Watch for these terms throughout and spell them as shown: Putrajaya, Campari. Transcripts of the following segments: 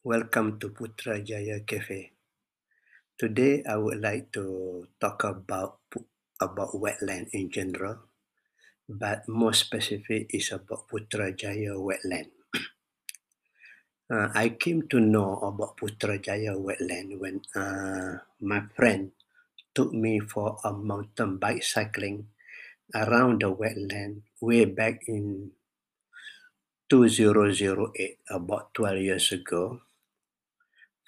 Welcome to Putrajaya Cafe. Today I would like to talk about wetland in general, but more specific is about Putrajaya wetland. I came to know about Putrajaya wetland when my friend took me for a mountain bike cycling around the wetland way back in 2008, about 12 years ago.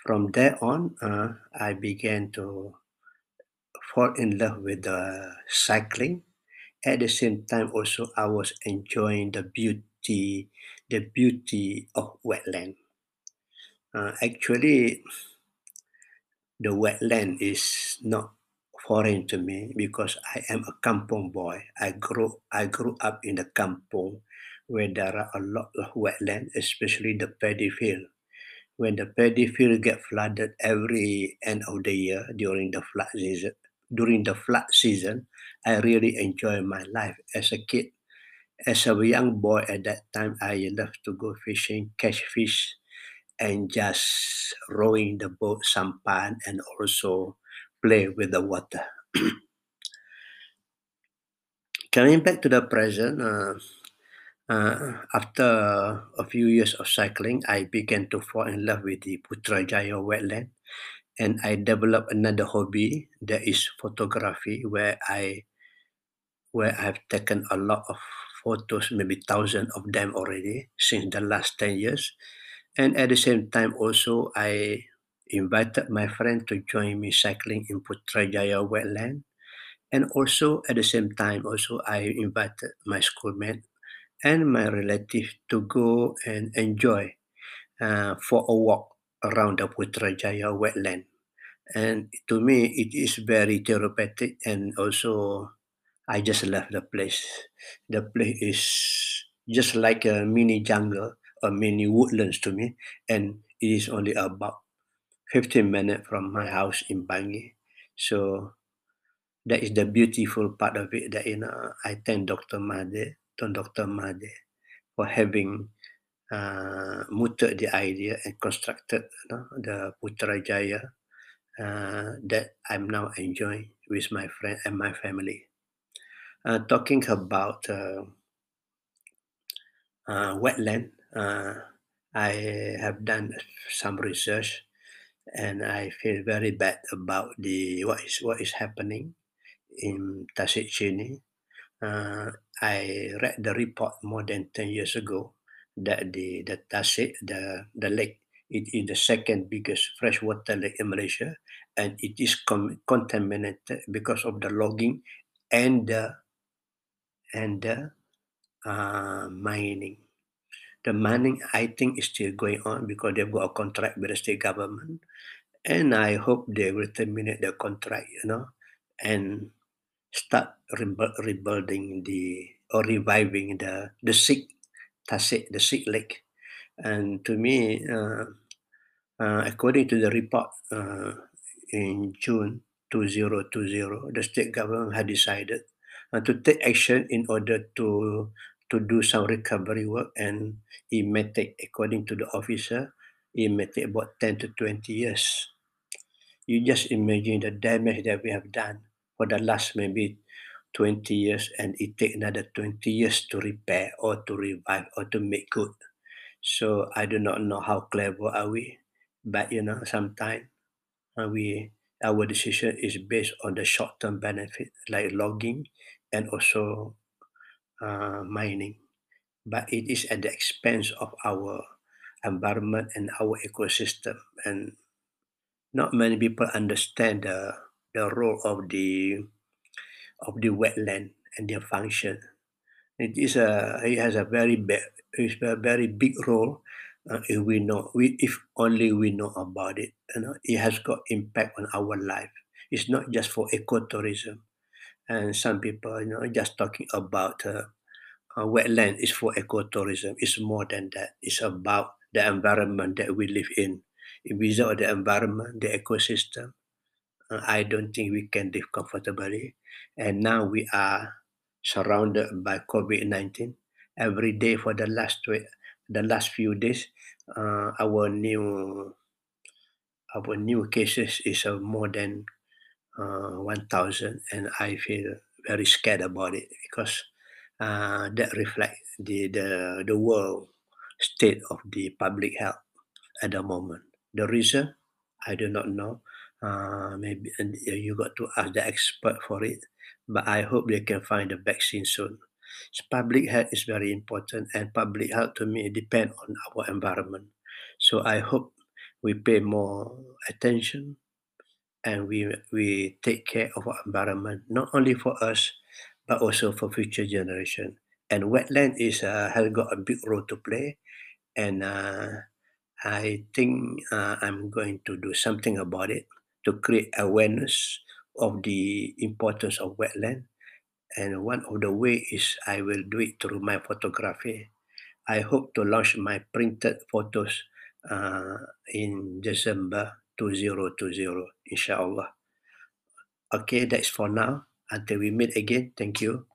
From there on, I began to fall in love with the cycling. At the same time, also I was enjoying the beauty of wetland. Actually, the wetland is not foreign to me because I am a kampung boy. I grew up in the kampung where there are a lot of wetland, especially the paddy field. When the paddy field get flooded every end of the year during the flood season, I really enjoy my life as a kid. As a young boy at that time, I loved to go fishing, catch fish, and just rowing the boat, sampan, and also play with the water. Coming back to the present, after a few years of cycling, I began to fall in love with the Putrajaya wetland, and I developed another hobby, that is photography, where I've taken a lot of photos, maybe thousands of them already since the last 10 years. And at the same time also, I invited my friend to join me cycling in Putrajaya wetland. And also at the same time also, I invited my schoolmate and my relative to go and enjoy for a walk around the Putrajaya wetland. And to me, it is very therapeutic, and also I just love the place. The place is just like a mini jungle or mini woodlands to me, and it is only about 15 minutes from my house in Bangi. So that is the beautiful part of it, that I thank Dr. Mahathir for having mooted the idea and constructed the Putrajaya that I'm now enjoying with my friend and my family. Talking about wetland, I have done some research, and I feel very bad about what is happening in Tasik Chini. I read the report more than 10 years ago that the Tasik, the lake, it is the second biggest freshwater lake in Malaysia, and it is contaminated because of the logging and the mining. The mining, I think, is still going on because they've got a contract with the state government, and I hope they will terminate the contract, and start rebuilding reviving the Tasik lake. And to me, according to the report, in June 2020, the state government had decided to take action in order to do some recovery work, and it may take, according to the officer, it may take about 10 to 20 years. You just imagine the damage that we have done for the last maybe 20 years, and it takes another 20 years to repair or to revive or to make good. So I do not know how clever are we, but sometimes our decision is based on the short-term benefit like logging and also mining, but it is at the expense of our environment and our ecosystem, and not many people understand the role of the wetland and their function. It has a very big role if we know. If only we know about it. It has got impact on our life. It's not just for ecotourism, and some people just talking about wetland is for ecotourism. It's more than that. It's about the environment that we live in. Without the environment, the ecosystem, I don't think we can live comfortably. And now we are surrounded by COVID-19. Every day for the last the last few days, our new cases is more than 1,000, and I feel very scared about it, because that reflects the world state of the public health at the moment. The reason, I do not know. Maybe you got to ask the expert for it, but I hope they can find a vaccine soon. So public health is very important, and public health to me depends on our environment. So I hope we pay more attention and we take care of our environment, not only for us, but also for future generation. And wetland is has got a big role to play, and I think I'm going to do something about it to create awareness of the importance of wetland. And one of the ways is I will do it through my photography. I hope to launch my printed photos in December 2020, inshallah. Okay, that's for now. Until we meet again, thank you.